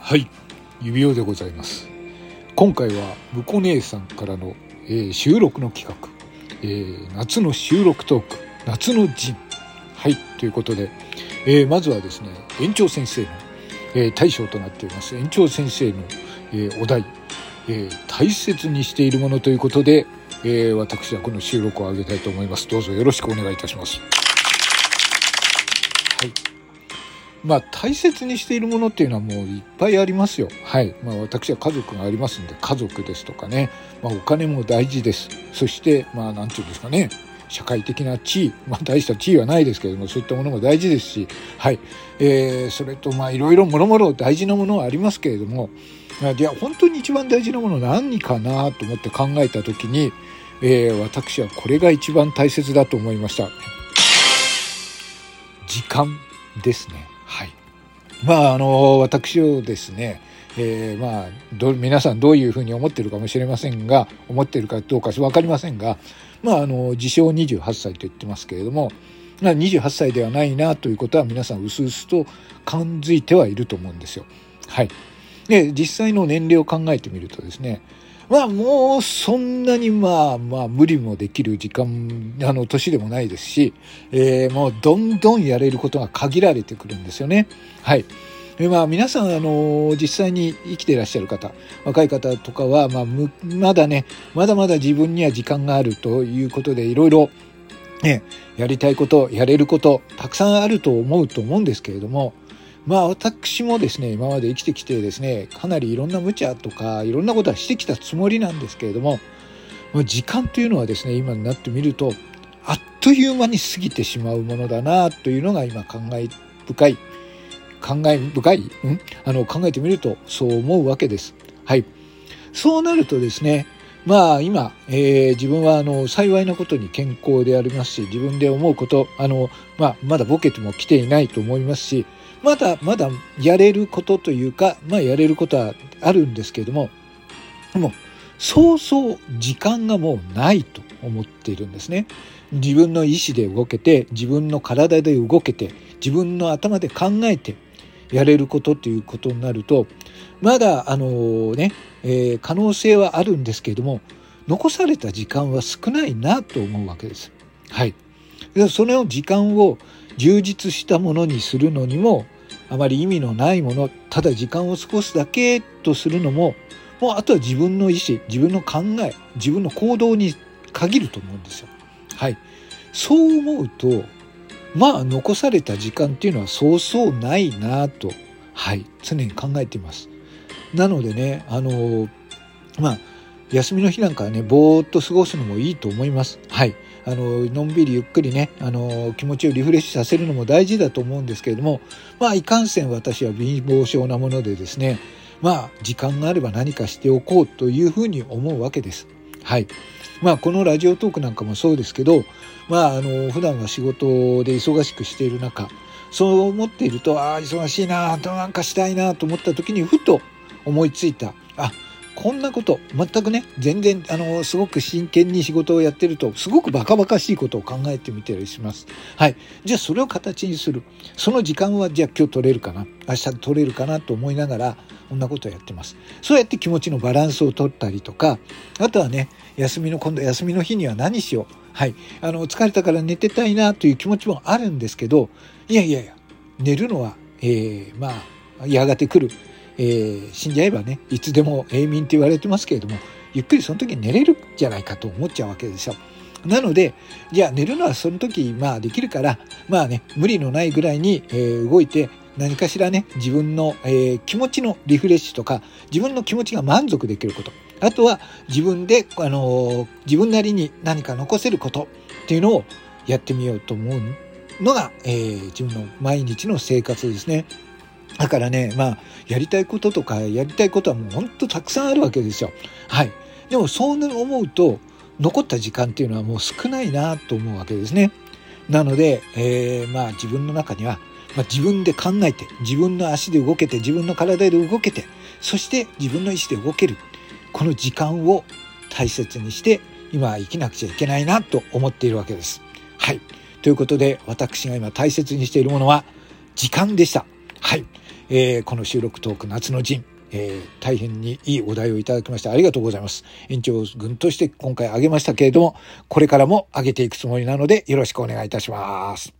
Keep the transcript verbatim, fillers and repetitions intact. はい、指輪でございます。今回はむこ姉さんからの、えー、収録の企画、えー、夏の収録トーク、夏の陣、はい、ということで、えー、まずはですね、園長先生の、えー、大賞となっています園長先生の、えー、お題、えー、大切にしているものということで、えー、私はこの収録を上げたいと思います。どうぞよろしくお願いいたします。はい、まあ、大切にしているものっていうのはもういっぱいありますよ。はい。まあ、私は家族がありますんで、家族ですとかね、まあ、お金も大事です。そして、まあ、なんていうんですかね、社会的な地位、まあ、大した地位はないですけれども、そういったものも大事ですし、はい。えー、それと、まあ、いろいろもろもろ大事なものはありますけれども、いや、本当に一番大事なものは何かなと思って考えたときに、えー、私はこれが一番大切だと思いました。時間ですね。はい、まああの私をですね、えー、まあど皆さんどういうふうに思ってるかもしれませんが、思ってるかどうか分かりませんが、まああの自称にじゅうはっさいと言ってますけれども、まあ、にじゅうはっさいではないなということは皆さんうすうすと感づいてはいると思うんですよ。はい。で、実際の年齢を考えてみるとですね、まあもうそんなにまあまあ無理もできる時間、あの年でもないですし、えー、もうどんどんやれることが限られてくるんですよね。はい。でまあ皆さんあの実際に生きていらっしゃる方、若い方とかはまあまだね、まだまだ自分には時間があるということでいろいろね、やりたいこと、やれること、たくさんあると思うと思うんですけれども、まあ私もですね、今まで生きてきてですね、かなりいろんな無茶とかいろんなことはしてきたつもりなんですけれども、時間というのはですね、今になってみるとあっという間に過ぎてしまうものだなというのが今考え深い考え深いんあの考えてみるとそう思うわけです。はい。そうなるとですね、まあ今、えー、自分はあの幸いなことに健康でありますし、自分で思うことあの、まあ、まだボケても来ていないと思いますし、まだまだやれることというか、まあやれることはあるんですけれども、でもそうそう時間がもうないと思っているんですね。自分の意思で動けて、自分の体で動けて、自分の頭で考えてやれることということになると、まだあのね、えー、可能性はあるんですけれども、残された時間は少ないなと思うわけです。はい。その時間を充実したものにするのにもあまり意味のないもの、ただ時間を過ごすだけとするのも、もうあとは自分の意思、自分の考え、自分の行動に限ると思うんですよ。はい。そう思うと、まあ残された時間っていうのはそうそうないなと、はい、常に考えています。なのでね、あのまあ休みの日なんかはね、ぼーっと過ごすのもいいと思います。はい。あの、のんびりゆっくりね、あの、気持ちをリフレッシュさせるのも大事だと思うんですけれども、まあ、いかんせん私は貧乏症なものでですね、まあ、時間があれば何かしておこうというふうに思うわけです。はい。まあ、このラジオトークなんかもそうですけど、まあ、あの、普段は仕事で忙しくしている中、そう思っていると、ああ、忙しいな、なんかしたいなと思った時に、ふと思いついた、あ、こんなこと全くね、全然あのすごく真剣に仕事をやってるとすごくバカバカしいことを考えてみたりします。はい。じゃあそれを形にする、その時間はじゃあ今日取れるかな、明日取れるかなと思いながらこんなことをやってます。そうやって気持ちのバランスを取ったりとか、あとはね、休みの今度休みの日には何しよう、はい、あの疲れたから寝てたいなという気持ちもあるんですけど、いやいやいや、寝るのは、えー、まあやがて来る、えー、死んじゃえばね、いつでも永眠って言われてますけれども、ゆっくりその時に寝れるじゃないかと思っちゃうわけですよ。なので、じゃあ寝るのはその時まあできるから、まあね、無理のないぐらいに、えー、動いて、何かしらね、自分の、えー、気持ちのリフレッシュとか、自分の気持ちが満足できること、あとは自分で、あのー、自分なりに何か残せることっていうのをやってみようと思うのが、えー、自分の毎日の生活ですね。だからね、まあ、やりたいこととか、やりたいことはもうほんとたくさんあるわけですよ。はい。でも、そう思うと、残った時間っていうのはもう少ないなと思うわけですね。なので、えー、まあ、自分の中には、まあ、自分で考えて、自分の足で動けて、自分の体で動けて、そして自分の意思で動ける、この時間を大切にして今は生きなくちゃいけないなと思っているわけです。はい、ということで、私が今大切にしているものは時間でした。はい、えー、この収録トーク夏の陣、えー、大変にいいお題をいただきましてありがとうございます。延長軍として今回上げましたけれども、これからも上げていくつもりなのでよろしくお願いいたします。